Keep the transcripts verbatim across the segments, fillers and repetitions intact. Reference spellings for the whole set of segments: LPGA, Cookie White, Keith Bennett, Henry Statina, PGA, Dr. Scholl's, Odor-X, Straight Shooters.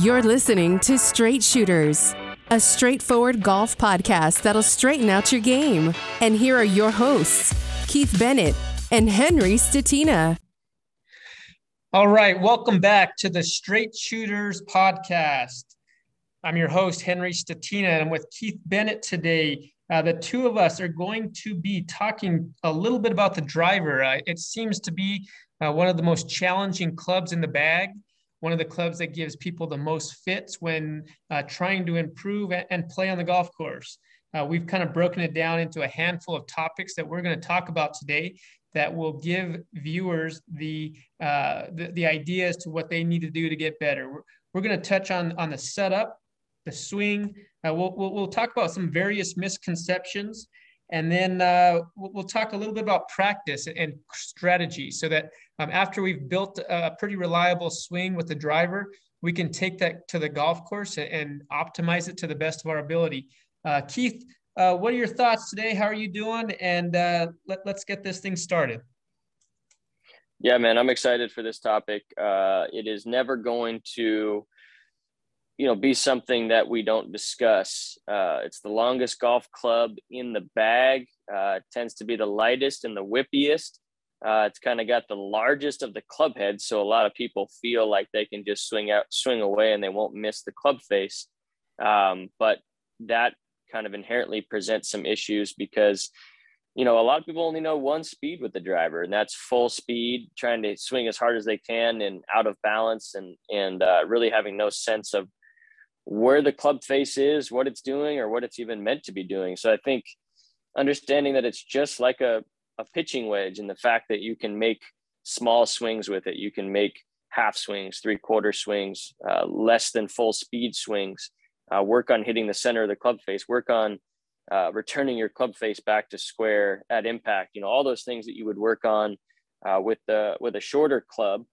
You're listening to Straight Shooters, a straightforward golf podcast that'll straighten out your game. And here are your hosts, Keith Bennett and Henry Statina. All right, welcome back to the Straight Shooters podcast. I'm your host, Henry Statina, and I'm with Keith Bennett today. Uh, the two of us are going to be talking a little bit about the driver. Uh, it seems to be uh, one of the most challenging clubs in the bag, one of the clubs that gives people the most fits when uh, trying to improve and play on the golf course. Uh, we've kind of broken it down into a handful of topics that we're going to talk about today that will give viewers the, uh, the, the idea as to what they need to do to get better. We're, we're going to touch on, on the setup, the swing. Uh, we'll, we'll, we'll talk about some various misconceptions, and then uh, we'll, we'll talk a little bit about practice and strategy so that um, after we've built a pretty reliable swing with the driver, we can take that to the golf course and, and optimize it to the best of our ability. Uh, Keith, uh, what are your thoughts today? How are you doing? And uh, let, let's get this thing started. Yeah, man, I'm excited for this topic. Uh, it is never going to you know, be something that we don't discuss. Uh, it's the longest golf club in the bag. Uh, it tends to be the lightest and the whippiest. Uh, it's kind of got the largest of the club heads, so a lot of people feel like they can just swing out, swing away, and they won't miss the club face. Um, but that kind of inherently presents some issues because, you know, a lot of people only know one speed with the driver, and that's full speed, trying to swing as hard as they can and out of balance, and and uh, really having no sense of where the club face is, what it's doing, or what it's even meant to be doing. So I think understanding that it's just like a, a pitching wedge, and the fact that you can make small swings with it, you can make half swings, three quarter swings, uh, less than full speed swings, uh, work on hitting the center of the club face, work on uh, returning your club face back to square at impact. You know, all those things that you would work on uh, with the, with a shorter club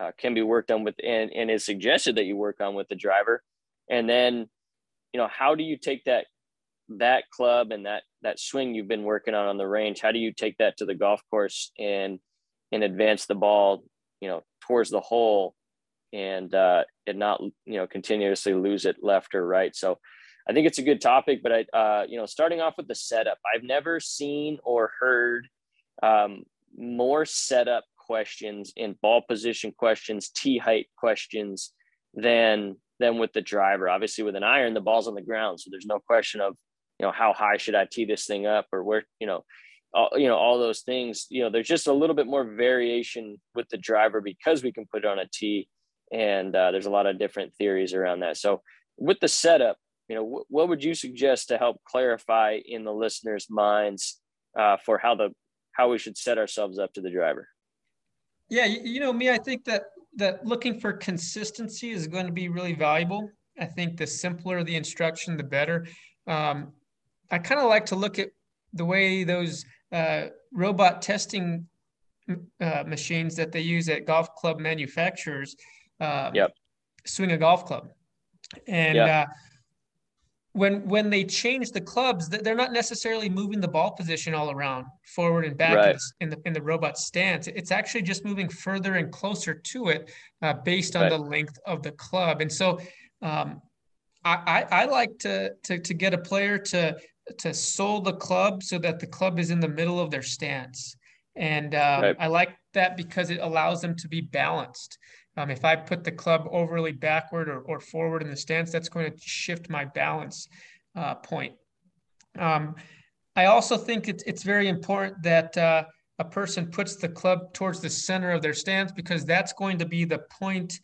uh, can be worked on with, and, and is suggested that you work on with the driver. And then, you know, how do you take that, that club and that, that swing you've been working on on the range? How do you take that to the golf course and, and advance the ball, you know, towards the hole and, uh, and not, you know, continuously lose it left or right. So I think it's a good topic, but I, uh, you know, starting off with the setup, I've never seen or heard, um, more setup questions and ball position questions, tee height questions than, than with the driver. Obviously with an iron, the ball's on the ground. So there's no question of, you know, how high should I tee this thing up, or where, you know, all, you know, all those things. You know, there's just a little bit more variation with the driver because we can put it on a tee, and uh, there's a lot of different theories around that. So with the setup, you know, w- what would you suggest to help clarify in the listeners' minds uh, for how the, how we should set ourselves up to the driver? Yeah. You, you know, me, I think that, that looking for consistency is going to be really valuable. I think the simpler the instruction, the better. Um, I kind of like to look at the way those uh, robot testing uh, machines that they use at golf club manufacturers um, yep. swing a golf club. And yep. uh, when when they change the clubs, they're not necessarily moving the ball position all around, forward and back right. in, the, in the in the robot stance. It's actually just moving further and closer to it uh, based on right. the length of the club. And so um, I, I, I like to, to to get a player to to sole the club so that the club is in the middle of their stance. And um, right. I like that because it allows them to be balanced. Um, if I put the club overly backward or, or forward in the stance, that's going to shift my balance uh, point. Um, I also think it's, it's very important that uh, a person puts the club towards the center of their stance, because that's going to be the point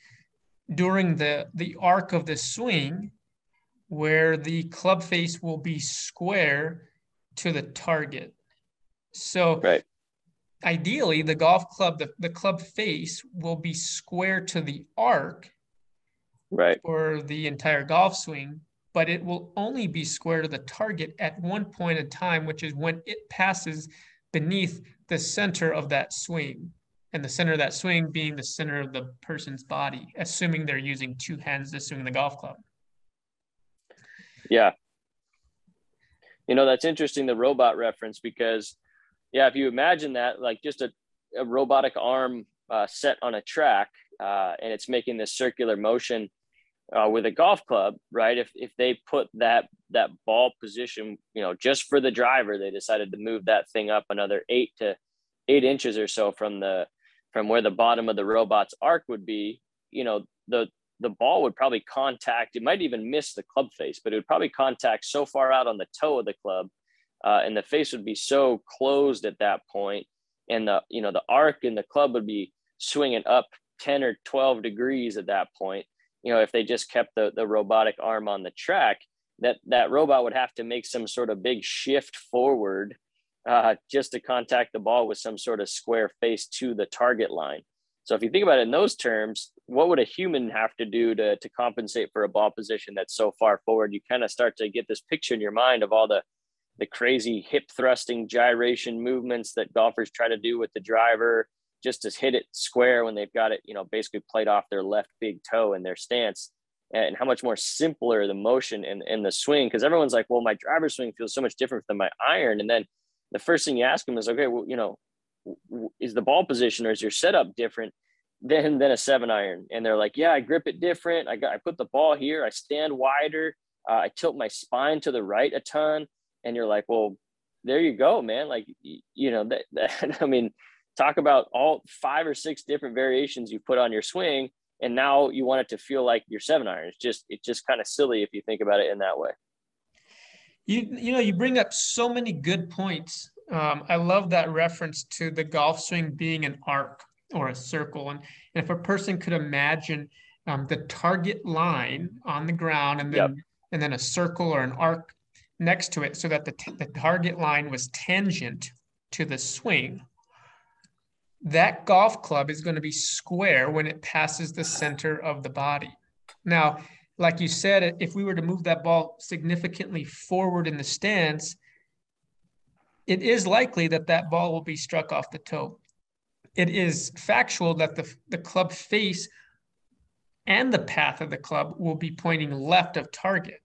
during the, the arc of the swing where the club face will be square to the target. So right. Ideally, the golf club, the, the club face will be square to the arc right. for the entire golf swing, but it will only be square to the target at one point in time, which is when it passes beneath the center of that swing, and the center of that swing being the center of the person's body, assuming they're using two hands to swing the golf club. Yeah. You know, that's interesting, the robot reference, because yeah, if you imagine that, like just a, a robotic arm uh, set on a track, uh, and it's making this circular motion, uh, with a golf club, right? If if they put that that ball position, you know, just for the driver, they decided to move that thing up another eight to eight inches or so from the from where the bottom of the robot's arc would be, you know, the the ball would probably contact, it might even miss the club face, but it would probably contact so far out on the toe of the club, uh, and the face would be so closed at that point, and the, you know, the arc in the club would be swinging up ten or twelve degrees at that point. You know, if they just kept the, the robotic arm on the track, that, that robot would have to make some sort of big shift forward uh, just to contact the ball with some sort of square face to the target line. So if you think about it in those terms, what would a human have to do to, to compensate for a ball position that's so far forward? You kind of start to get this picture in your mind of all the, the crazy hip thrusting gyration movements that golfers try to do with the driver just to hit it square when they've got it, you know, basically played off their left big toe in their stance, and how much more simpler the motion and, and the swing. Because everyone's like, well, my driver swing feels so much different than my iron. And then the first thing you ask them is, okay, well, you know, is the ball position or is your setup different than than a seven iron? And they're like, yeah, I grip it different. I got, I put the ball here. I stand wider. Uh, I tilt my spine to the right a ton. And you're like, well, there you go, man. Like, you know, that, that I mean, talk about all five or six different variations you put on your swing. And now you want it to feel like your seven iron. It's just, it's just kind of silly if you think about it in that way. You, you know, you bring up so many good points. Um, I love that reference to the golf swing being an arc or a circle. And, and if a person could imagine um, the target line on the ground and then, yep. and then a circle or an arc next to it so that the, t- the target line was tangent to the swing, that golf club is going to be square when it passes the center of the body. Now, like you said, if we were to move that ball significantly forward in the stance, it is likely that that ball will be struck off the toe. It is factual that the, the club face and the path of the club will be pointing left of target.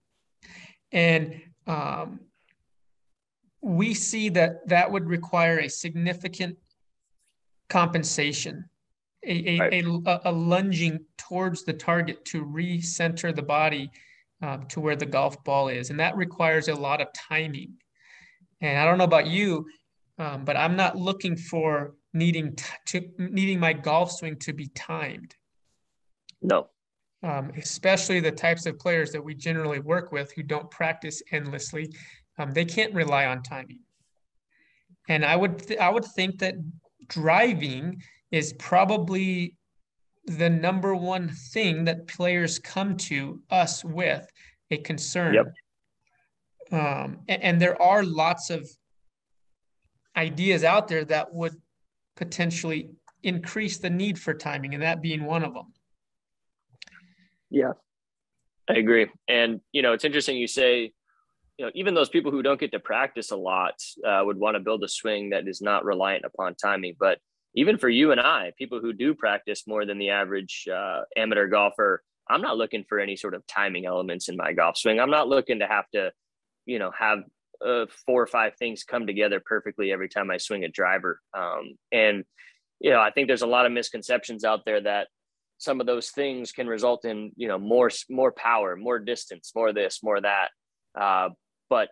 And um, we see that that would require a significant compensation, a, a, right. a, a lunging towards the target to recenter the body uh, to where the golf ball is. And that requires a lot of timing. And I don't know about you, um, but I'm not looking for needing t- to needing my golf swing to be timed. No. Um, especially the types of players that we generally work with who don't practice endlessly, um, they can't rely on timing. And I would th- I would think that driving is probably the number one thing that players come to us with a concern. Yep. Um, and, and there are lots of ideas out there that would potentially increase the need for timing, and that being one of them. Yeah, I agree. And, you know, it's interesting you say, you know, even those people who don't get to practice a lot uh, would want to build a swing that is not reliant upon timing. But even for you and I, people who do practice more than the average uh, amateur golfer, I'm not looking for any sort of timing elements in my golf swing. I'm not looking to have to, you know, have uh, four or five things come together perfectly every time I swing a driver. Um, and, you know, I think there's a lot of misconceptions out there that some of those things can result in, you know, more, more power, more distance, more this, more that. Uh, but,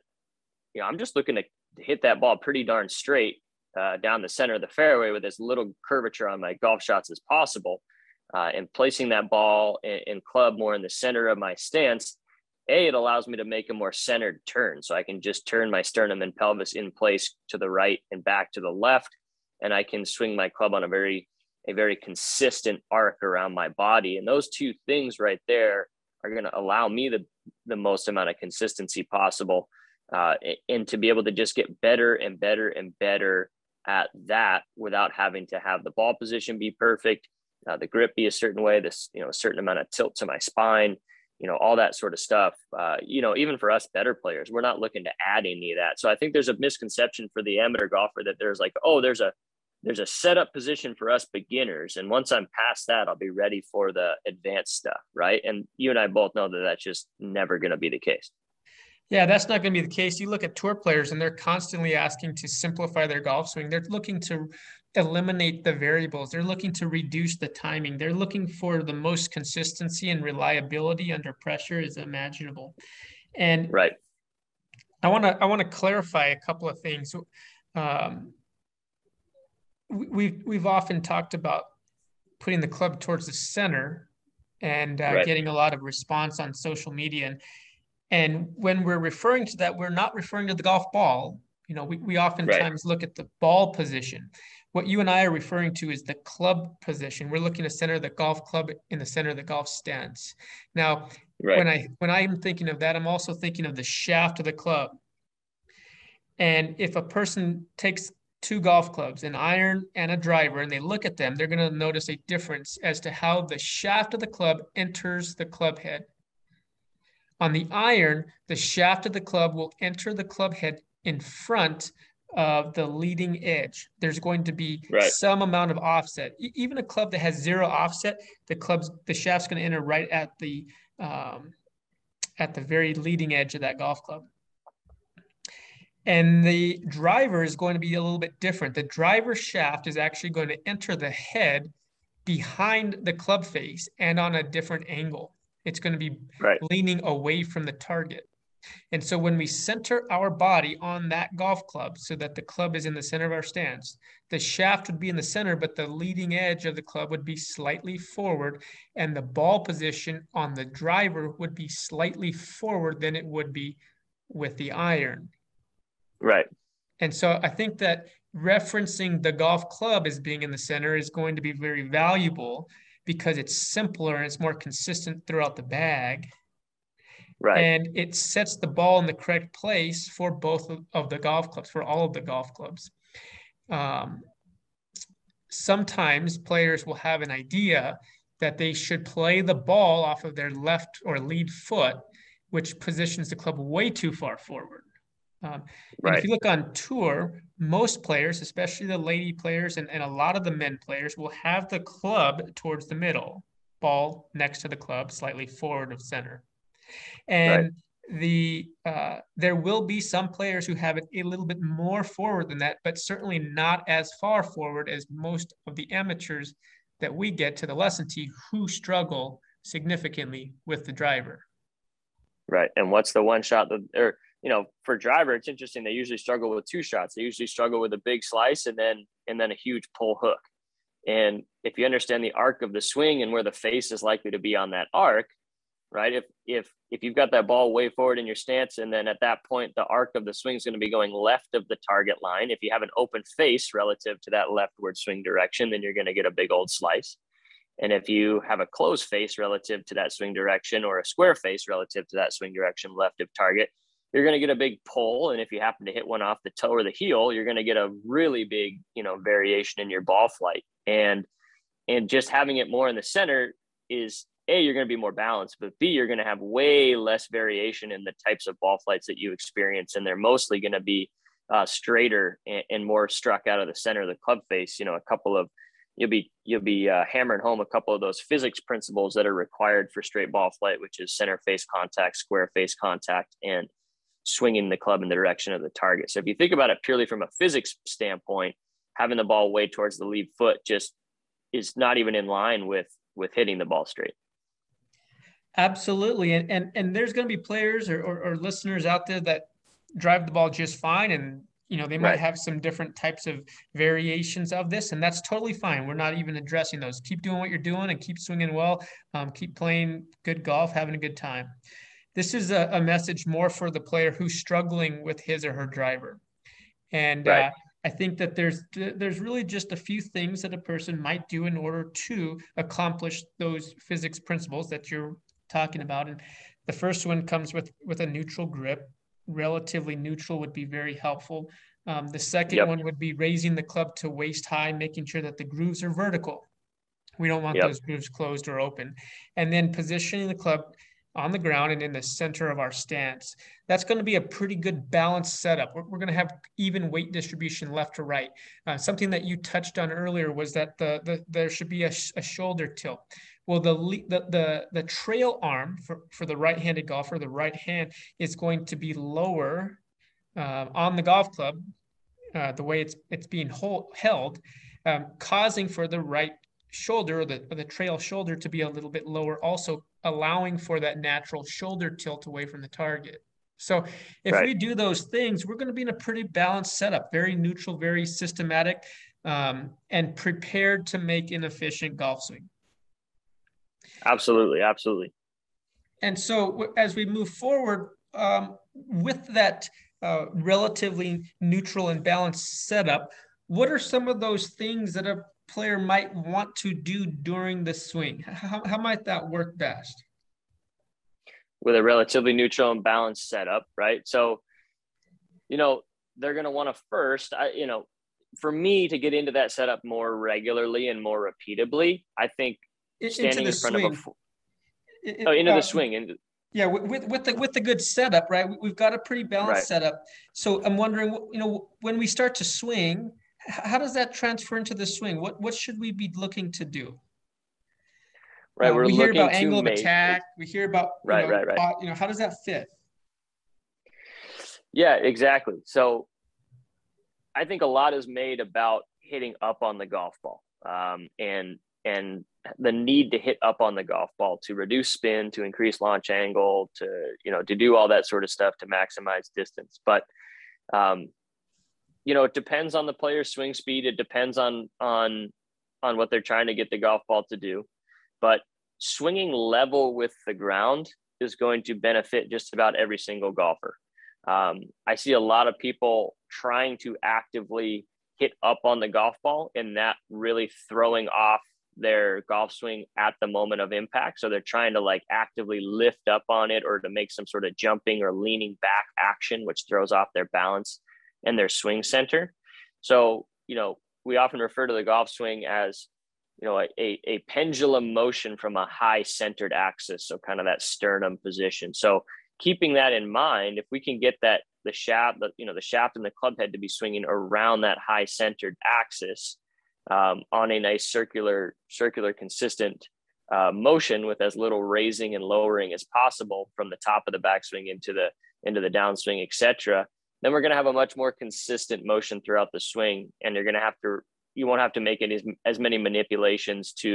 you know, I'm just looking to hit that ball pretty darn straight uh, down the center of the fairway with as little curvature on my golf shots as possible. Uh, and placing that ball and, and club more in the center of my stance, A, it allows me to make a more centered turn. So I can just turn my sternum and pelvis in place to the right and back to the left. And I can swing my club on a very, a very consistent arc around my body. And those two things right there are going to allow me the, the most amount of consistency possible. Uh, and to be able to just get better and better and better at that without having to have the ball position be perfect, uh, the grip be a certain way, this, you know, a certain amount of tilt to my spine, you know, all that sort of stuff. Uh, you know, even for us better players, we're not looking to add any of that. So I think there's a misconception for the amateur golfer that there's like, oh, there's a, there's a setup position for us beginners. And once I'm past that, I'll be ready for the advanced stuff. Right. And you and I both know that that's just never going to be the case. Yeah. That's not going to be the case. You look at tour players and they're constantly asking to simplify their golf swing. They're looking to, eliminate the variables. They're looking to reduce the timing. They're looking for the most consistency and reliability under pressure is imaginable. And right. I want to I want to clarify a couple of things. Um, we've we've often talked about putting the club towards the center and uh, right. getting a lot of response on social media. And and when we're referring to that, we're not referring to the golf ball. You know, we, we oftentimes right. look at the ball position. What you and I are referring to is the club position. We're looking to center the golf club in the center of the golf stance. Now, right. when I when I'm thinking of that, I'm also thinking of the shaft of the club. And if a person takes two golf clubs, an iron and a driver, and they look at them, they're going to notice a difference as to how the shaft of the club enters the club head. On the iron, the shaft of the club will enter the club head in front of the leading edge. There's going to be right. some amount of offset. E- even a club that has zero offset, the club's the shaft's going to enter right at the um, at the very leading edge of that golf club. And the driver is going to be a little bit different. The driver's shaft is actually going to enter the head behind the club face and on a different angle. It's going to be right. leaning away from the target. And so when we center our body on that golf club so that the club is in the center of our stance, the shaft would be in the center, but the leading edge of the club would be slightly forward, and the ball position on the driver would be slightly forward than it would be with the iron. Right. And so I think that referencing the golf club as being in the center is going to be very valuable because it's simpler and it's more consistent throughout the bag. Right. And it sets the ball in the correct place for both of the golf clubs, for all of the golf clubs. Um, sometimes players will have an idea that they should play the ball off of their left or lead foot, which positions the club way too far forward. Um, right. If you look on tour, most players, especially the lady players and, and a lot of the men players, will have the club towards the middle, ball next to the club, slightly forward of center. And right. the uh, there will be some players who have it a little bit more forward than that, but certainly not as far forward as most of the amateurs that we get to the lesson tee who struggle significantly with the driver. Right. And what's the one shot that, or, you know, for driver, it's interesting. They usually struggle with two shots. They usually struggle with a big slice and then, and then a huge pull hook. And if you understand the arc of the swing and where the face is likely to be on that arc, right? If, if, if you've got that ball way forward in your stance, and then at that point, the arc of the swing is going to be going left of the target line. If you have an open face relative to that leftward swing direction, then you're going to get a big old slice. And if you have a closed face relative to that swing direction, or a square face relative to that swing direction, left of target, you're going to get a big pull. And if you happen to hit one off the toe or the heel, you're going to get a really big, you know, variation in your ball flight. And, and just having it more in the center is, A, you're going to be more balanced, but B, you're going to have way less variation in the types of ball flights that you experience. And they're mostly going to be uh, straighter and, and more struck out of the center of the club face. You know, a couple of, you'll be, you'll be uh, hammering home a couple of those physics principles that are required for straight ball flight, which is center face contact, square face contact, and swinging the club in the direction of the target. So if you think about it purely from a physics standpoint, having the ball way towards the lead foot just is not even in line with, with hitting the ball straight. Absolutely. And, and, and there's going to be players or, or, or listeners out there that drive the ball just fine. And, you know, they might right. have some different types of variations of this, and that's totally fine. We're not even addressing those. Keep doing what you're doing and keep swinging well. Um, keep playing good golf, having a good time. This is a, a message more for the player who's struggling with his or her driver. And right. uh, I think that there's, there's really just a few things that a person might do in order to accomplish those physics principles that you're talking about. And the first one comes with with a neutral grip. Relatively neutral would be very helpful. Um, the second yep. one would be raising the club to waist high, making sure that the grooves are vertical. We don't want yep. those grooves closed or open. And then positioning the club on the ground and in the center of our stance. That's going to be a pretty good balanced setup. We're, we're going to have even weight distribution left to right. Uh, something that you touched on earlier was that the, the there should be a, sh- a shoulder tilt. Well, the, the the the trail arm for, for the right-handed golfer, the right hand is going to be lower uh, on the golf club, uh, the way it's it's being hold, held, um, causing for the right shoulder, the, the trail shoulder, to be a little bit lower, also allowing for that natural shoulder tilt away from the target. So if right. we do those things, we're going to be in a pretty balanced setup, very neutral, very systematic, um, and prepared to make an efficient golf swing. Absolutely. Absolutely. And so as we move forward um, with that uh, relatively neutral and balanced setup, what are some of those things that a player might want to do during the swing? How, how might that work best? With a relatively neutral and balanced setup, right? So, you know, they're going to want to first, I, you know, for me to get into that setup more regularly and more repeatably, I think standing in front swing. of a It, oh, into uh, the swing. Into... Yeah, with with the with the good setup, right? We've got a pretty balanced right. setup. So I'm wondering, you know, when we start to swing, how does that transfer into the swing? What what should we be looking to do? Right, uh, we're we hear looking about to angle of attack. We hear about you right, know, right, right. You know, how does that fit? Yeah, exactly. So I think a lot is made about hitting up on the golf ball, um, and and. the need to hit up on the golf ball to reduce spin, to increase launch angle, to, you know, to do all that sort of stuff to maximize distance. But, um, you know, it depends on the player's swing speed. It depends on, on, on what they're trying to get the golf ball to do, but swinging level with the ground is going to benefit just about every single golfer. Um, I see a lot of people trying to actively hit up on the golf ball, and that really throwing off their golf swing at the moment of impact. So they're trying to like actively lift up on it, or to make some sort of jumping or leaning back action, which throws off their balance and their swing center. So, you know, we often refer to the golf swing as, you know, a, a, a pendulum motion from a high centered axis. So kind of that sternum position. So keeping that in mind, if we can get that, the shaft, the, you know, the shaft and the club head to be swinging around that high centered axis, Um, on a nice circular, circular, consistent uh, motion with as little raising and lowering as possible from the top of the backswing into the into the downswing, et cetera. Then we're going to have a much more consistent motion throughout the swing, and you're going to have to you won't have to make any as, as many manipulations to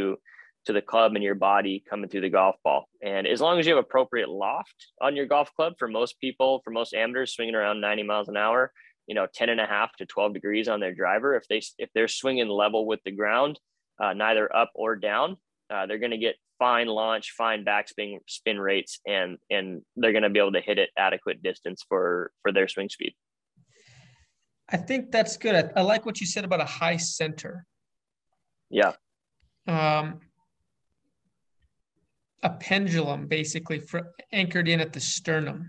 to the club and your body coming through the golf ball. And as long as you have appropriate loft on your golf club, for most people, for most amateurs, swinging around ninety miles an hour. You know, ten and a half to twelve degrees on their driver. If they, if they're swinging level with the ground, uh, neither up or down, uh, they're going to get fine launch, fine backspin spin rates, and, and they're going to be able to hit it adequate distance for, for their swing speed. I think that's good. I, I like what you said about a high center. Yeah. Um, a pendulum basically for, anchored in at the sternum.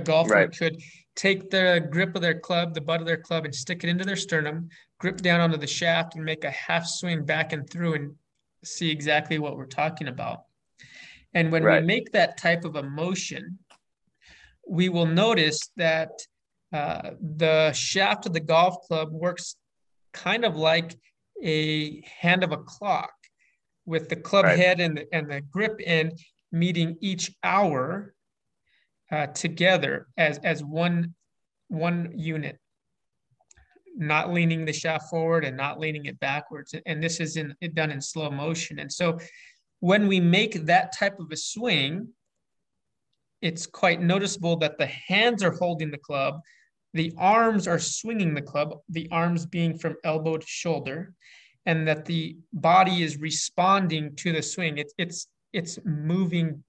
A golfer right. could take the grip of their club, the butt of their club, and stick it into their sternum, grip down onto the shaft, and make a half swing back and through, and see exactly what we're talking about. And when right. we make that type of a motion, we will notice that uh, the shaft of the golf club works kind of like a hand of a clock, with the club right. head and the, and the grip end meeting each hour Uh, together as as one one unit, not leaning the shaft forward and not leaning it backwards. And this is in it done in slow motion. And so when we make that type of a swing, it's quite noticeable that the hands are holding the club, the arms are swinging the club, the arms being from elbow to shoulder, and that the body is responding to the swing. It's it's it's moving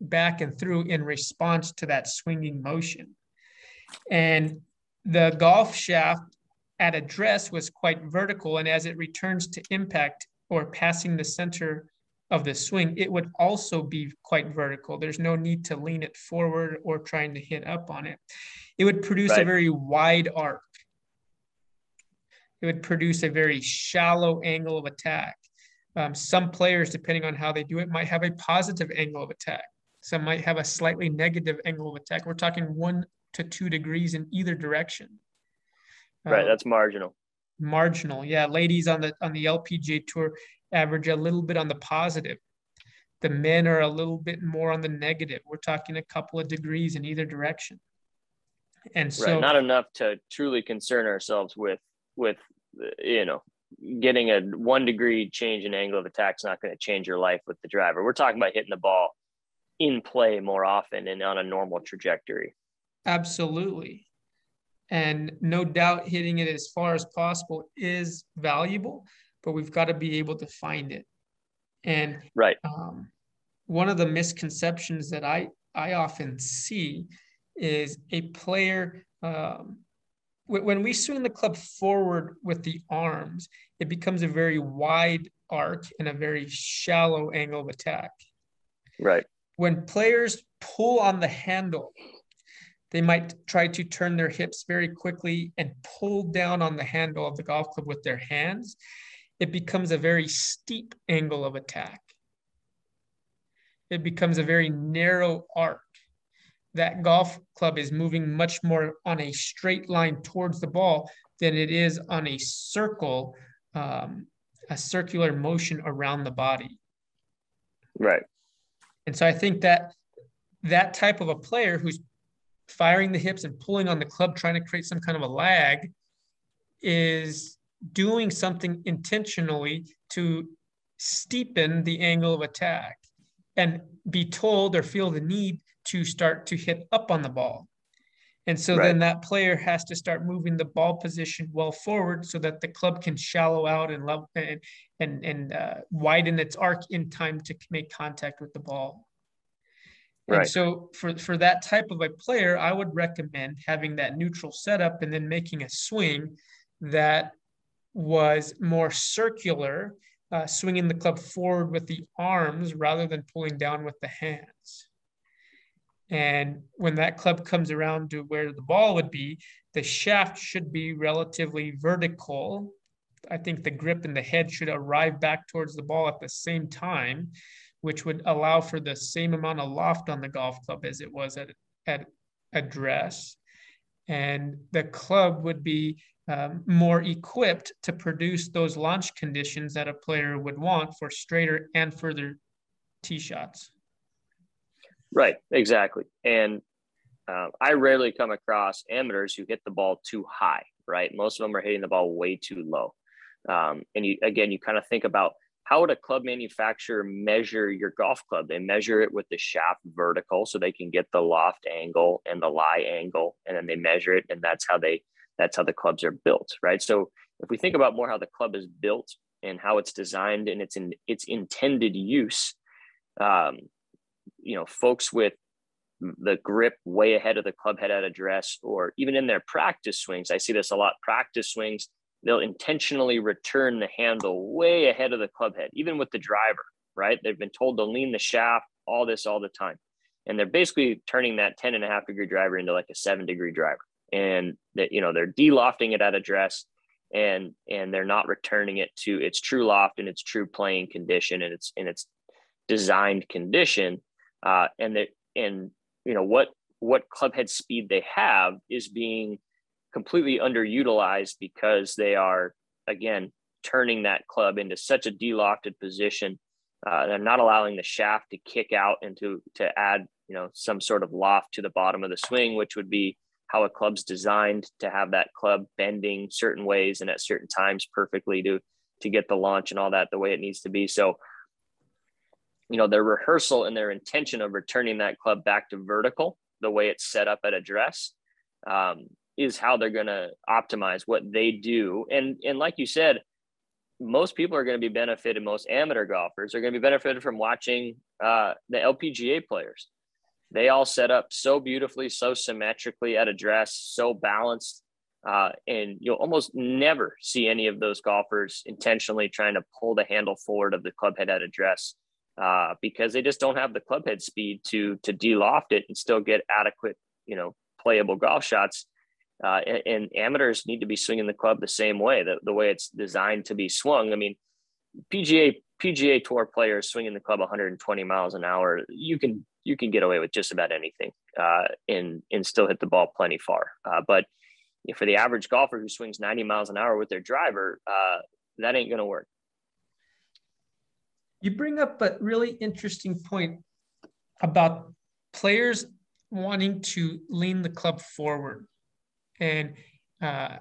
back and through in response to that swinging motion. And the golf shaft at address was quite vertical, and as it returns to impact or passing the center of the swing, it would also be quite vertical. There's no need to lean it forward or trying to hit up on it. It would produce right. a very wide arc. It would produce a very shallow angle of attack. Um, some players, depending on how they do it, might have a positive angle of attack. Some might have a slightly negative angle of attack. We're talking one to two degrees in either direction. Right, um, that's marginal. Marginal, yeah. Ladies on the on the L P G A Tour average a little bit on the positive. The men are a little bit more on the negative. We're talking a couple of degrees in either direction. And so, right, not enough to truly concern ourselves with with you know getting a one degree change in angle of attack is not going to change your life with the driver. We're talking about hitting the ball in play more often and on a normal trajectory. Absolutely. And no doubt hitting it as far as possible is valuable, but we've got to be able to find it. And right. um, one of the misconceptions that I, I often see is a player, um, w- when we swing the club forward with the arms, it becomes a very wide arc and a very shallow angle of attack. Right. When players pull on the handle, they might try to turn their hips very quickly and pull down on the handle of the golf club with their hands. It becomes a very steep angle of attack. It becomes a very narrow arc. That golf club is moving much more on a straight line towards the ball than it is on a circle, um, a circular motion around the body. Right. And so I think that that type of a player who's firing the hips and pulling on the club, trying to create some kind of a lag, is doing something intentionally to steepen the angle of attack and be told or feel the need to start to hit up on the ball. And so right. then that player has to start moving the ball position well forward so that the club can shallow out and level, and and, and uh, widen its arc in time to make contact with the ball. Right. And so for, for that type of a player, I would recommend having that neutral setup and then making a swing that was more circular, uh, swinging the club forward with the arms rather than pulling down with the hands. And when that club comes around to where the ball would be, the shaft should be relatively vertical. I think the grip and the head should arrive back towards the ball at the same time, which would allow for the same amount of loft on the golf club as it was at, at address. And the club would be um, more equipped to produce those launch conditions that a player would want for straighter and further tee shots. Right, exactly. And uh, I rarely come across amateurs who hit the ball too high, right? Most of them are hitting the ball way too low. Um, and you, again, you kind of think about how would a club manufacturer measure your golf club? They measure it with the shaft vertical so they can get the loft angle and the lie angle, and then they measure it. And that's how they, that's how the clubs are built, right? So if we think about more how the club is built and how it's designed and it's in its intended use, um, you know, folks with the grip way ahead of the club head at address, or even in their practice swings, I see this a lot, practice swings, they'll intentionally return the handle way ahead of the club head, even with the driver, right? They've been told to lean the shaft, all this, all the time. And they're basically turning that ten and a half degree driver into like a seven degree driver. And that, you know, they're de-lofting it at address and, and they're not returning it to its true loft and its true playing condition and its, and its designed condition. Uh, and that, and you know, what, what club head speed they have is being completely underutilized because they are, again, turning that club into such a de-lofted position. Uh, they're not allowing the shaft to kick out and to, to add, you know, some sort of loft to the bottom of the swing, which would be how a club's designed to have that club bending certain ways and at certain times perfectly to, to get the launch and all that the way it needs to be. So, you know, their rehearsal and their intention of returning that club back to vertical, the way it's set up at address, um, is how they're going to optimize what they do. And, and like you said, most people are going to be benefited. Most amateur golfers are going to be benefited from watching uh, the L P G A players. They all set up so beautifully, so symmetrically at address, so balanced. Uh, and you'll almost never see any of those golfers intentionally trying to pull the handle forward of the club head at address. Uh, because they just don't have the club head speed to to de-loft it and still get adequate, you know, playable golf shots. Uh, and, and amateurs need to be swinging the club the same way, the, the way it's designed to be swung. I mean, P G A P G A Tour players swinging the club one hundred twenty miles an hour, you can you can get away with just about anything uh, and and still hit the ball plenty far. Uh, but for the average golfer who swings ninety miles an hour with their driver, uh, that ain't going to work. You bring up a really interesting point about players wanting to lean the club forward. And uh,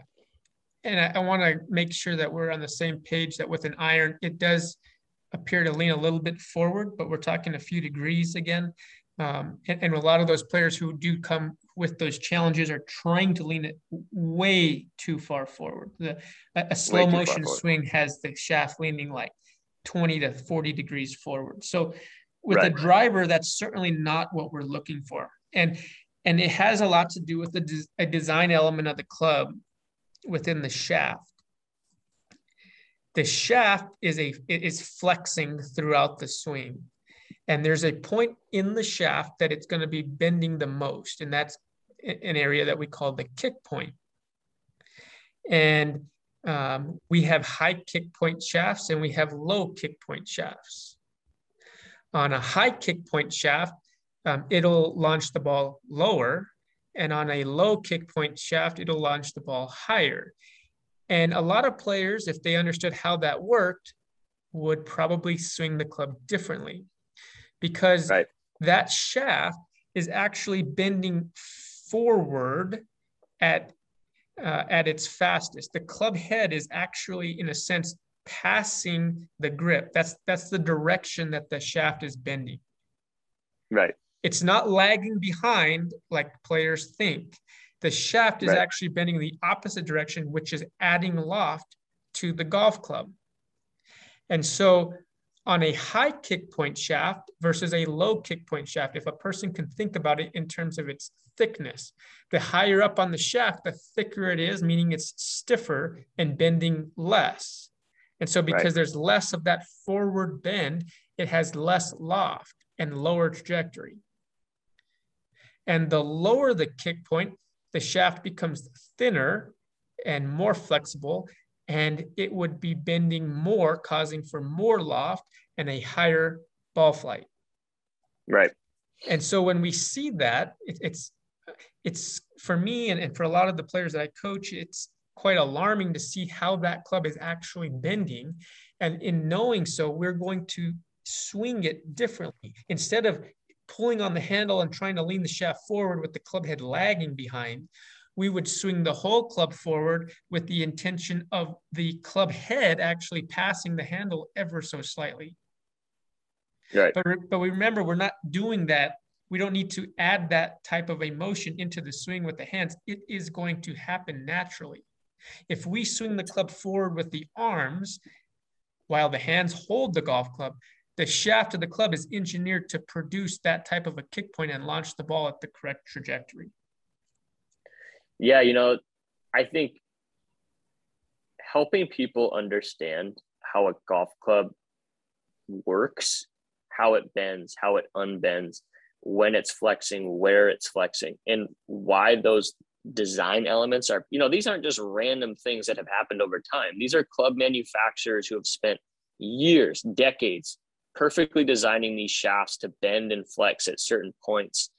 and I, I want to make sure that we're on the same page, that with an iron, it does appear to lean a little bit forward, but we're talking a few degrees again. Um, and, and a lot of those players who do come with those challenges are trying to lean it way too far forward. The, a, a slow motion swing has the shaft leaning like twenty to forty degrees forward. So with right. a driver, that's certainly not what we're looking for. And and it has a lot to do with the des- a design element of the club within the shaft. The shaft is a it is flexing throughout the swing. And there's a point in the shaft that it's going to be bending the most. And that's an area that we call the kick point. And um, we have high kick point shafts and we have low kick point shafts. On a high kick point shaft, um, it'll launch the ball lower. And on a low kick point shaft, it'll launch the ball higher. And a lot of players, if they understood how that worked, would probably swing the club differently. Because right. that shaft is actually bending forward at, uh, at its fastest. The club head is actually, in a sense, passing the grip. That's, that's the direction that the shaft is bending. Right. It's not lagging behind like players think. The shaft is right. actually bending the opposite direction, which is adding loft to the golf club. And so on a high kick point shaft versus a low kick point shaft, if a person can think about it in terms of its thickness, the higher up on the shaft, the thicker it is, meaning it's stiffer and bending less. And so because right. there's less of that forward bend, it has less loft and lower trajectory. And the lower the kick point, the shaft becomes thinner and more flexible, and it would be bending more, causing for more loft and a higher ball flight. Right. And so when we see that, it, it's, it's for me and, and for a lot of the players that I coach, it's quite alarming to see how that club is actually bending. And in knowing so, we're going to swing it differently. Instead of pulling on the handle and trying to lean the shaft forward with the club head lagging behind, we would swing the whole club forward with the intention of the club head actually passing the handle ever so slightly. Right. But, but we remember, we're not doing that. We don't need to add that type of emotion into the swing with the hands. It is going to happen naturally. If we swing the club forward with the arms while the hands hold the golf club, the shaft of the club is engineered to produce that type of a kick point and launch the ball at the correct trajectory. Yeah, you know, I think helping people understand how a golf club works, how it bends, how it unbends, when it's flexing, where it's flexing, and why those design elements are, you know, these aren't just random things that have happened over time. These are club manufacturers who have spent years, decades, perfectly designing these shafts to bend and flex at certain points.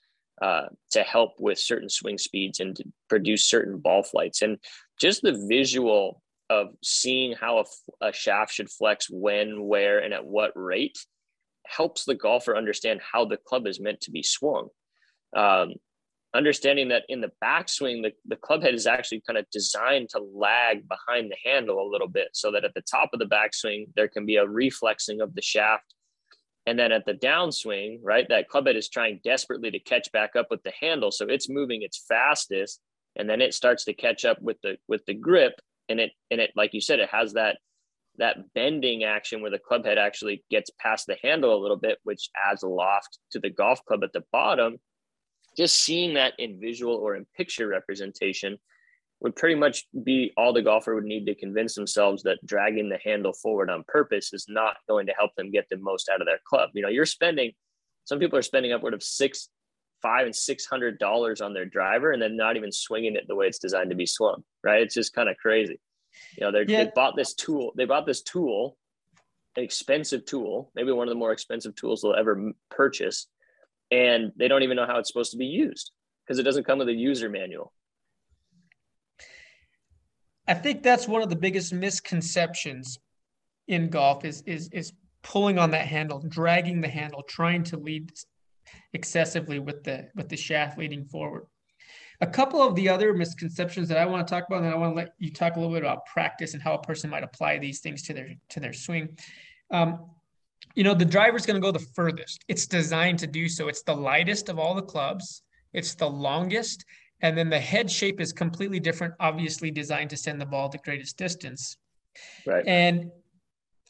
Uh, to help with certain swing speeds and to produce certain ball flights. And just the visual of seeing how a, a shaft should flex when, where, and at what rate helps the golfer understand how the club is meant to be swung. Um, understanding that in the backswing, the, the club head is actually kind of designed to lag behind the handle a little bit so that at the top of the backswing, there can be a reflexing of the shaft. And then at the downswing, right, that clubhead is trying desperately to catch back up with the handle. So it's moving its fastest, and then it starts to catch up with the with the grip. And it and it, like you said, it has that that bending action where the clubhead actually gets past the handle a little bit, which adds loft to the golf club at the bottom. Just seeing that in visual or in picture representation would pretty much be all the golfer would need to convince themselves that dragging the handle forward on purpose is not going to help them get the most out of their club. You know, you're spending, some people are spending upward of six, five and six hundred dollars on their driver and then not even swinging it the way it's designed to be swung, right? It's just kind of crazy. You know, they're, yeah. they bought this tool, they bought this tool, an expensive tool, maybe one of the more expensive tools they'll ever purchase. And they don't even know how it's supposed to be used because it doesn't come with a user manual. I think that's one of the biggest misconceptions in golf is, is, is pulling on that handle, dragging the handle, trying to lead excessively with the, with the shaft leading forward. A couple of the other misconceptions that I want to talk about, and then I want to let you talk a little bit about practice and how a person might apply these things to their to their swing. Um, you know, the driver's going to go the furthest. It's designed to do so. It's the lightest of all the clubs. It's the longest. And then the head shape is completely different, obviously designed to send the ball the greatest distance. Right. And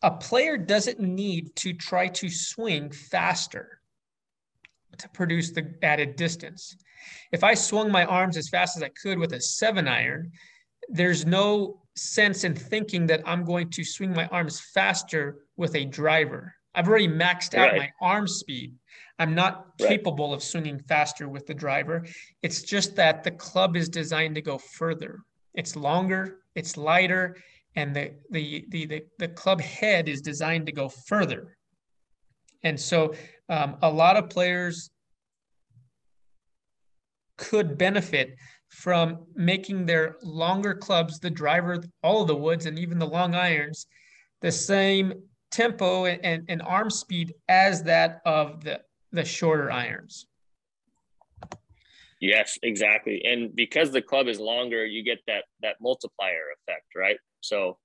a player doesn't need to try to swing faster to produce the added distance. If I swung my arms as fast as I could with a seven iron, there's no sense in thinking that I'm going to swing my arms faster with a driver. I've already maxed out right. my arm speed. I'm not right. capable of swinging faster with the driver. It's just that the club is designed to go further. It's longer, it's lighter, and the the the the, the club head is designed to go further. And so um, a lot of players could benefit from making their longer clubs, the driver, all of the woods, and even the long irons, the same tempo and, and, and arm speed as that of the, the shorter irons. Yes, exactly. And because the club is longer, you get that, that multiplier effect, right? So,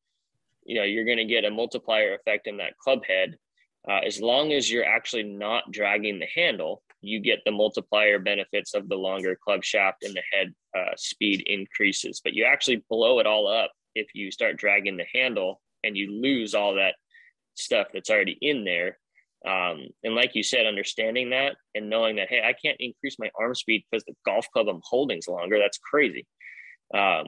you know, you're going to get a multiplier effect in that club head. Uh, as long as you're actually not dragging the handle, you get the multiplier benefits of the longer club shaft, and the head uh, speed increases. But you actually blow it all up if you start dragging the handle, and you lose all that stuff that's already in there. Um, and like you said, understanding that and knowing that, hey, I can't increase my arm speed because the golf club I'm holding is longer. That's crazy. Um,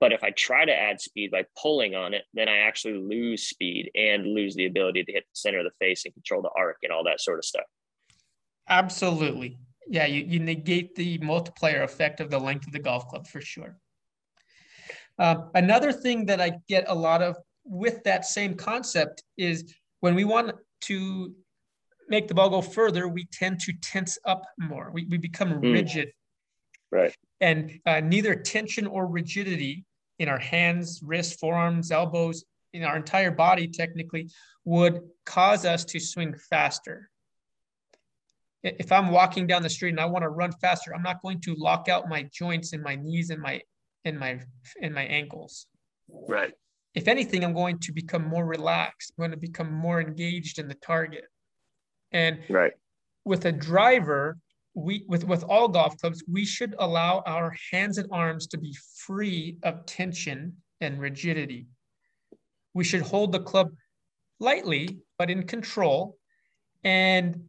but if I try to add speed by pulling on it, then I actually lose speed and lose the ability to hit the center of the face and control the arc and all that sort of stuff. Absolutely. Yeah, you, you negate the multiplier effect of the length of the golf club for sure. Uh, another thing that I get a lot of with that same concept is when we want to make the ball go further, we tend to tense up more. We, we become rigid. Mm. Right. And uh, neither tension or rigidity in our hands, wrists, forearms, elbows, in our entire body technically would cause us to swing faster. If I'm walking down the street and I want to run faster, I'm not going to lock out my joints and my knees and my and my and my ankles. Right. If anything, I'm going to become more relaxed. I'm going to become more engaged in the target. And right. with a driver, we with, with all golf clubs, we should allow our hands and arms to be free of tension and rigidity. We should hold the club lightly, but in control, and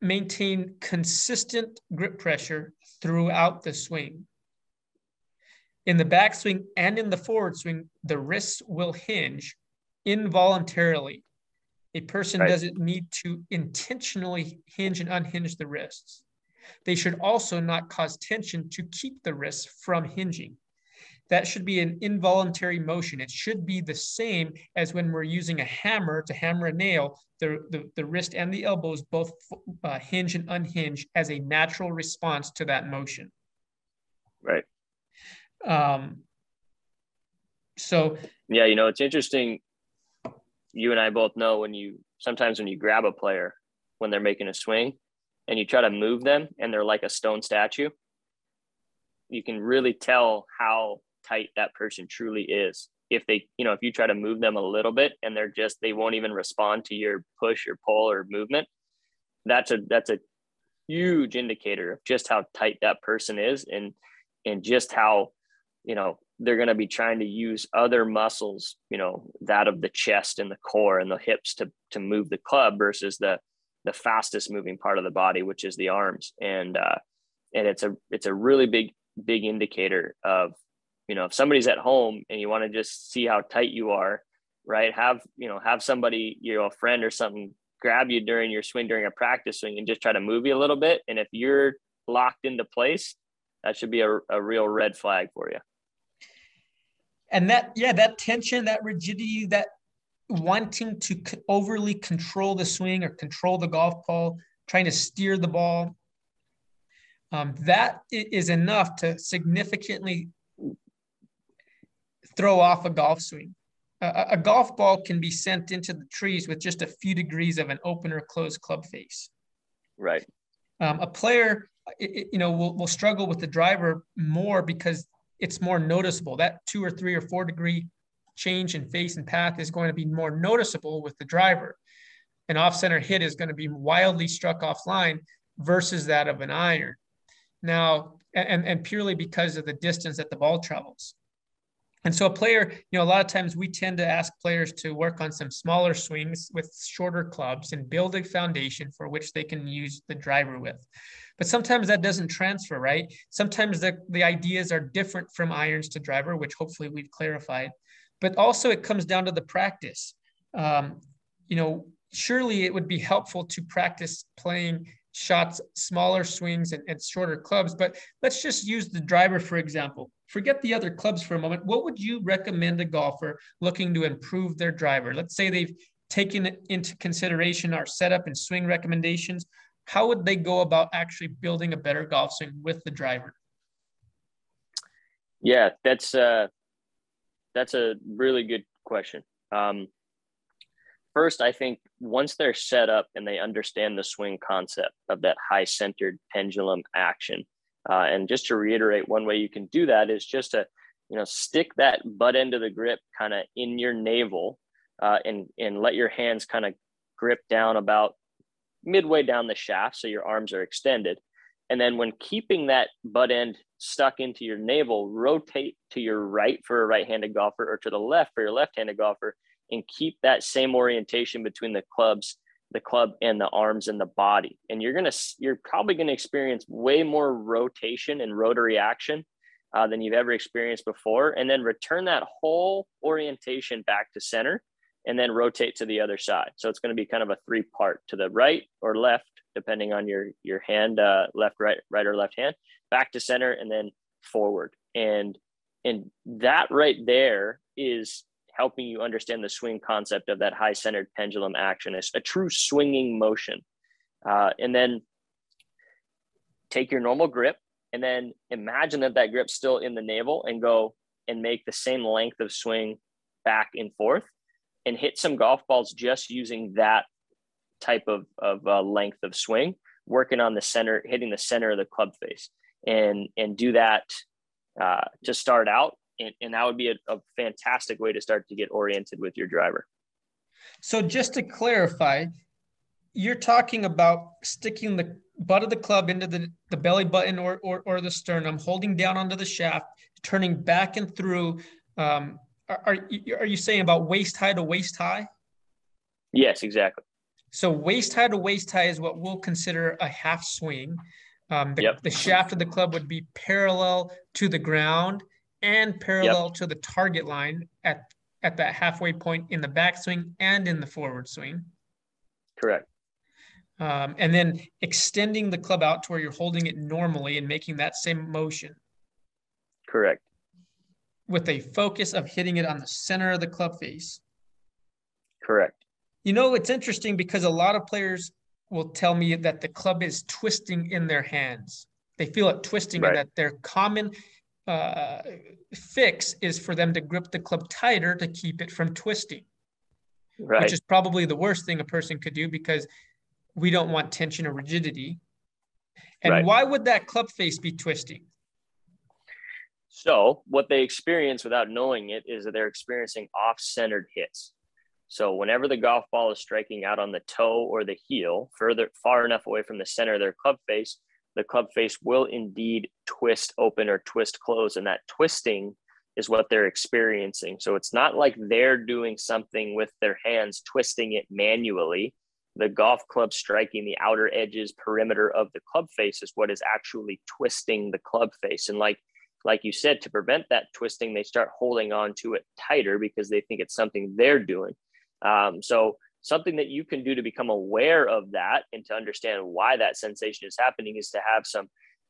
maintain consistent grip pressure throughout the swing. In the backswing and in the forward swing, the wrists will hinge involuntarily. A person right. doesn't need to intentionally hinge and unhinge the wrists. They should also not cause tension to keep the wrists from hinging. That should be an involuntary motion. It should be the same as when we're using a hammer to hammer a nail. The, the, the wrist and the elbows both uh, hinge and unhinge as a natural response to that motion. Right. Um, so. Yeah, you know, it's interesting. You and I both know when you, sometimes when you grab a player, when they're making a swing and you try to move them and they're like a stone statue, you can really tell how tight that person truly is. If they, you know, if you try to move them a little bit and they're just, they won't even respond to your push or pull or movement. That's a, that's a huge indicator of just how tight that person is. And, and just how, you know, they're going to be trying to use other muscles, you know, that of the chest and the core and the hips to, to move the club versus the, the fastest moving part of the body, which is the arms. And, uh, and it's a, it's a really big, big indicator of, you know, if somebody's at home and you want to just see how tight you are, right? Have, you know, have somebody, you know, a friend or something grab you during your swing, during a practice swing, and just try to move you a little bit. And if you're locked into place, that should be a, a real red flag for you. And that, yeah, that tension, that rigidity, that wanting to overly control the swing or control the golf ball, trying to steer the ball, Um, that is enough to significantly throw off a golf swing. A, a golf ball can be sent into the trees with just a few degrees of an open or closed club face. Right. Um, a player it, you know, we'll, we'll struggle with the driver more because it's more noticeable. That two or three or four degree change in face and path is going to be more noticeable with the driver. An off-center hit is going to be wildly struck offline versus that of an iron. Now, and, and purely because of the distance that the ball travels. And so a player, you know, a lot of times we tend to ask players to work on some smaller swings with shorter clubs and build a foundation for which they can use the driver with. But sometimes that doesn't transfer, right? Sometimes the, the ideas are different from irons to driver, which hopefully we've clarified. But also it comes down to the practice. Um, you know, surely it would be helpful to practice playing shots, smaller swings and, and shorter clubs, but let's just use the driver, for example. Forget the other clubs for a moment. What would you recommend a golfer looking to improve their driver? Let's say they've taken into consideration our setup and swing recommendations. How would they go about actually building a better golf swing with the driver? Yeah, that's uh, that's a really good question. Um, First, I think once they're set up and they understand the swing concept of that high-centered pendulum action, uh, and just to reiterate, one way you can do that is just to, you know, stick that butt end of the grip kind of in your navel, uh, and and let your hands kind of grip down about midway down the shaft, so your arms are extended. And then when keeping that butt end stuck into your navel, rotate to your right for a right-handed golfer, or to the left for your left-handed golfer, and keep that same orientation between the clubs, the club and the arms and the body. And you're gonna, you're probably gonna experience way more rotation and rotary action uh, than you've ever experienced before. And then return that whole orientation back to center and then rotate to the other side. So it's gonna be kind of a three part to the right or left, depending on your, your hand, uh, left, right, right or left hand, back to center and then forward. And, and that right there is helping you understand the swing concept of that high-centered pendulum action. It's a true swinging motion. Uh, and then take your normal grip and then imagine that that grip's still in the navel and go and make the same length of swing back and forth and hit some golf balls just using that type of, of uh, length of swing, working on the center, hitting the center of the club face. And, and do that uh, to start out. And, and that would be a, a fantastic way to start to get oriented with your driver. So just to clarify, you're talking about sticking the butt of the club into the, the belly button or, or, or the sternum, holding down onto the shaft, turning back and through. Um, are, are, you, are you saying about waist high to waist high? Yes, exactly. So waist high to waist high is what we'll consider a half swing. Um, the, yep. the shaft of the club would be parallel to the ground and parallel yep. to the target line at, at that halfway point in the backswing and in the forward swing. Correct. Um, and then extending the club out to where you're holding it normally and making that same motion. Correct. With a focus of hitting it on the center of the club face. Correct. You know, it's interesting because a lot of players will tell me that the club is twisting in their hands. They feel it twisting right. and that they're common... Uh, fix is for them to grip the club tighter to keep it from twisting, right. which is probably the worst thing a person could do because we don't want tension or rigidity. And right. why would that club face be twisting? So what they experience without knowing it is that they're experiencing off-centered hits. So whenever the golf ball is striking out on the toe or the heel, further far enough away from the center of their club face, the club face will indeed twist open or twist close. And that twisting is what they're experiencing. So it's not like they're doing something with their hands, twisting it manually. The golf club striking the outer edges perimeter of the club face is what is actually twisting the club face. And like, like you said, to prevent that twisting, they start holding on to it tighter because they think it's something they're doing. Um, so Something that you can do to become aware of that and to understand why that sensation is happening is to have some,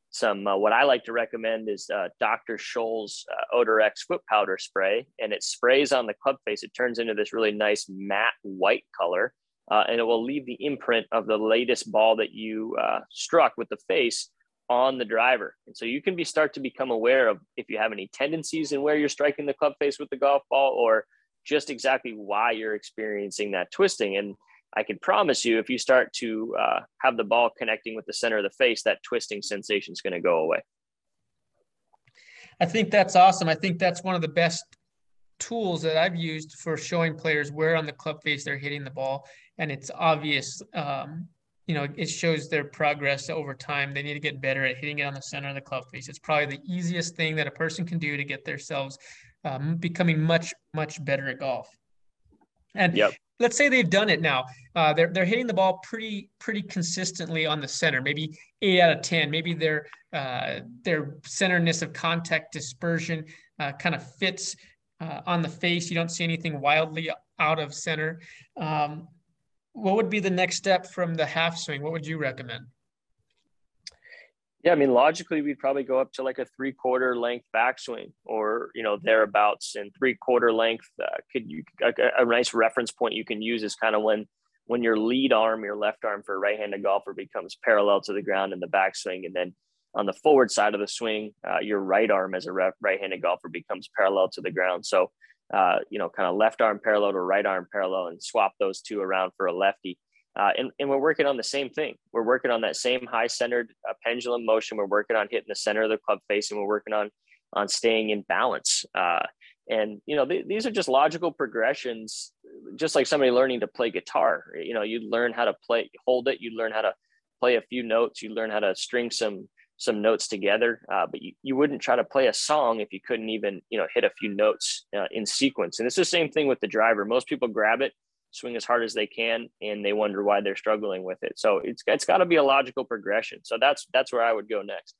some uh, what I like to recommend is uh, Doctor Scholl's uh, Odor-X foot powder spray, and it sprays on the club face. It turns into this really nice matte white color, uh, and it will leave the imprint of the latest ball that you uh, struck with the face on the driver. And so you can be start to become aware of if you have any tendencies in where you're striking the club face with the golf ball, or just exactly why you're experiencing that twisting. And I can promise you, if you start to uh, have the ball connecting with the center of the face, that twisting sensation is going to go away. I think that's awesome. I think that's one of the best tools that I've used for showing players where on the club face they're hitting the ball. And it's obvious, um, you know, it shows their progress over time. They need to get better at hitting it on the center of the club face. It's probably the easiest thing that a person can do to get themselves um, becoming much, much better at golf. And yep. Let's say they've done it now. Uh, they're they're hitting the ball pretty pretty consistently on the center. Maybe eight out of ten. Maybe their uh, their centerness of contact dispersion uh, kind of fits uh, on the face. You don't see anything wildly out of center. Um, what would be the next step from the half swing? What would you recommend? Yeah, I mean, logically, we'd probably go up to like a three-quarter length backswing, or, you know, thereabouts. And three-quarter length, uh, could you a, a nice reference point you can use is kind of when when your lead arm, your left arm for a right-handed golfer, becomes parallel to the ground in the backswing. And then on the forward side of the swing, uh, your right arm as a ref, right-handed golfer becomes parallel to the ground. So, uh, you know, kind of left arm parallel to right arm parallel, and swap those two around for a lefty. Uh, and, and we're working on the same thing. We're working on that same high-centered uh, pendulum motion. We're working on hitting the center of the club face, and we're working on on staying in balance. Uh, and, you know, th- these are just logical progressions, just like somebody learning to play guitar. You know, you learn how to play, hold it. You learn how to play a few notes. You learn how to string some some notes together. Uh, but you, you wouldn't try to play a song if you couldn't even, you know, hit a few notes uh, in sequence. And it's the same thing with the driver. Most people grab it, swing as hard as they can, and they wonder why they're struggling with it. So it's it's got to be a logical progression. So that's that's where I would go next.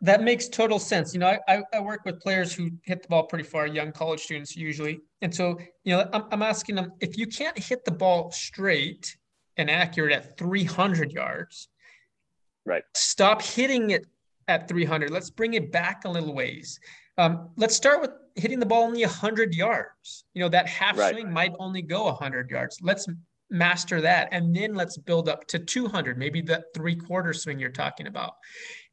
That makes total sense. You know, I, I work with players who hit the ball pretty far, young college students usually. And so, you know, I'm, I'm asking them, if you can't hit the ball straight and accurate at three hundred yards, right? Stop hitting it at three hundred. Let's bring it back a little ways. Um, let's start with hitting the ball only one hundred yards. You know, that half right. swing might only go one hundred yards. Let's master that. And then let's build up to two hundred, maybe the three-quarter swing you're talking about.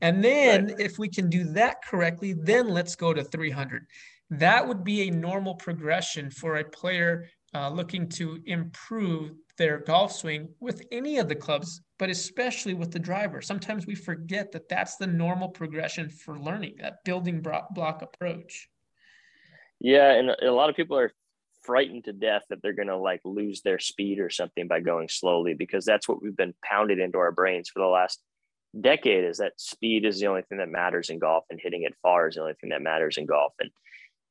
And then right. if we can do that correctly, then let's go to three hundred. That would be a normal progression for a player uh, looking to improve their golf swing with any of the clubs, but especially with the driver. Sometimes we forget that that's the normal progression for learning, that building block approach. Yeah. And a lot of people are frightened to death that they're going to like lose their speed or something by going slowly, because that's what we've been pounded into our brains for the last decade, is that speed is the only thing that matters in golf, and hitting it far is the only thing that matters in golf. And,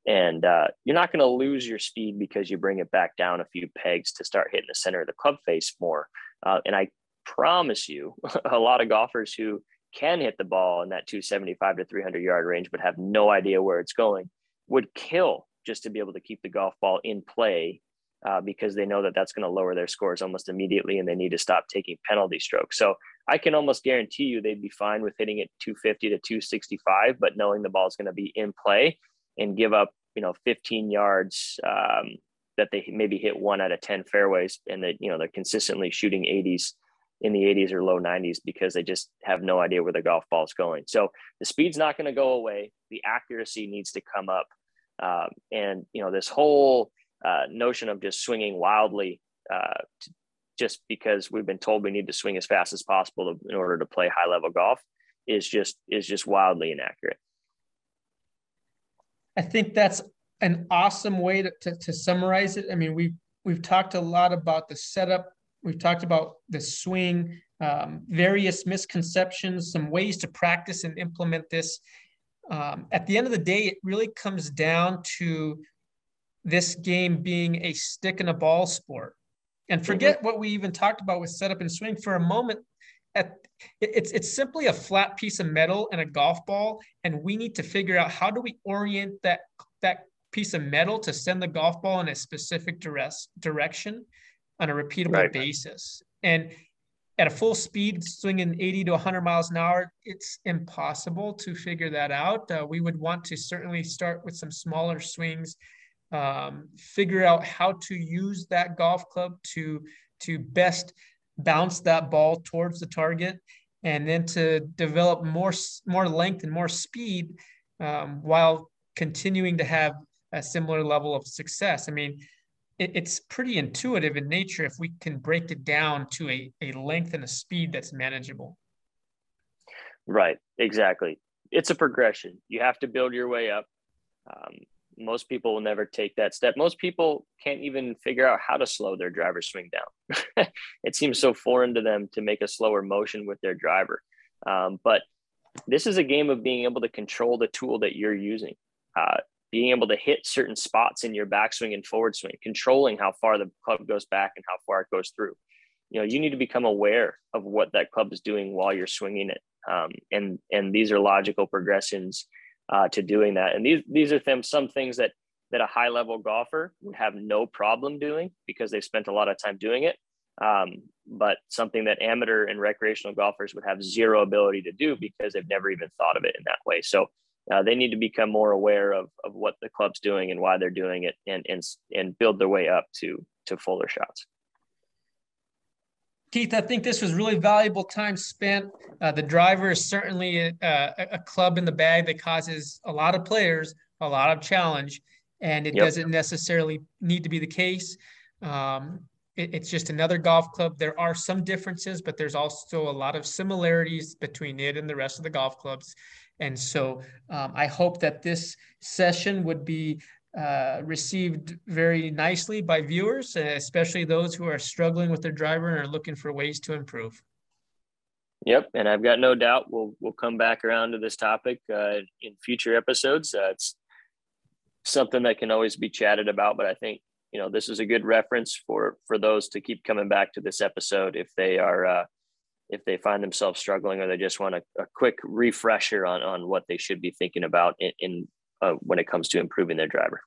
and uh, you're not going to lose your speed because you bring it back down a few pegs to start hitting the center of the club face more. Uh, and I promise you, a lot of golfers who can hit the ball in that two seventy-five to three hundred yard range, but have no idea where it's going, would kill just to be able to keep the golf ball in play, uh, because they know that that's going to lower their scores almost immediately, and they need to stop taking penalty strokes. So I can almost guarantee you they'd be fine with hitting it two fifty to two sixty-five, but knowing the ball is going to be in play, and give up, you know, fifteen yards um, that they maybe hit one out of ten fairways, and that, you know, they're consistently shooting eighties in the eighties or low nineties because they just have no idea where the golf ball is going. So the speed's not going to go away. The accuracy needs to come up. Um, and, you know, this whole uh, notion of just swinging wildly, uh, t- just because we've been told we need to swing as fast as possible to, in order to play high level golf, is just is just wildly inaccurate. I think that's an awesome way to, to, to summarize it. I mean, we've, we've talked a lot about the setup. We've talked about the swing, um, various misconceptions, some ways to practice and implement this. Um, at the end of the day, it really comes down to this game being a stick and a ball sport. And forget mm-hmm. what we even talked about with setup and swing for a moment. At, it, it's, it's simply a flat piece of metal and a golf ball, and we need to figure out, how do we orient that, that piece of metal to send the golf ball in a specific duress, direction on a repeatable right. basis. And at a full speed, swinging eighty to one hundred miles an hour, it's impossible to figure that out. Uh, we would want to certainly start with some smaller swings, um, figure out how to use that golf club to, to best bounce that ball towards the target, and then to develop more, more length and more speed um, while continuing to have a similar level of success. I mean, it, it's pretty intuitive in nature if we can break it down to a, a length and a speed that's manageable. Right, exactly. It's a progression. You have to build your way up. Um, most people will never take that step. Most people can't even figure out how to slow their driver swing down. It seems so foreign to them to make a slower motion with their driver. Um, but this is a game of being able to control the tool that you're using, uh, being able to hit certain spots in your backswing and forward swing, controlling how far the club goes back and how far it goes through. You know, you need to become aware of what that club is doing while you're swinging it. Um, and, and these are logical progressions uh, to doing that. And these, these are them, some things that, that a high level golfer would have no problem doing because they've spent a lot of time doing it. Um, but something that amateur and recreational golfers would have zero ability to do because they've never even thought of it in that way. So uh, they need to become more aware of, of what the club's doing and why they're doing it, and, and, and build their way up to, to fuller shots. Keith, I think this was really valuable time spent. Uh, the driver is certainly a, a, a club in the bag that causes a lot of players a lot of challenge, and it yep. doesn't necessarily need to be the case. Um, it, it's just another golf club. There are some differences, but there's also a lot of similarities between it and the rest of the golf clubs. And so um, I hope that this session would be Uh, received very nicely by viewers, especially those who are struggling with their driver and are looking for ways to improve. Yep, and I've got no doubt we'll we'll come back around to this topic uh, in future episodes. Uh, it's something that can always be chatted about, but I think you know this is a good reference for for those to keep coming back to this episode if they are uh, if they find themselves struggling, or they just want a, a quick refresher on on what they should be thinking about in. in Uh, when it comes to improving their driver.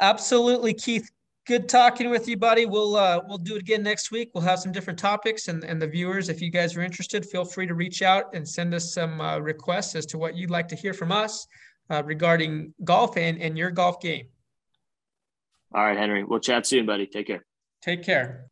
Absolutely, Keith. Good talking with you, buddy. We'll uh, we'll do it again next week. We'll have some different topics, and, and the viewers, if you guys are interested, feel free to reach out and send us some uh, requests as to what you'd like to hear from us uh, regarding golf and, and your golf game. All right, Henry. We'll chat soon, buddy. Take care. Take care.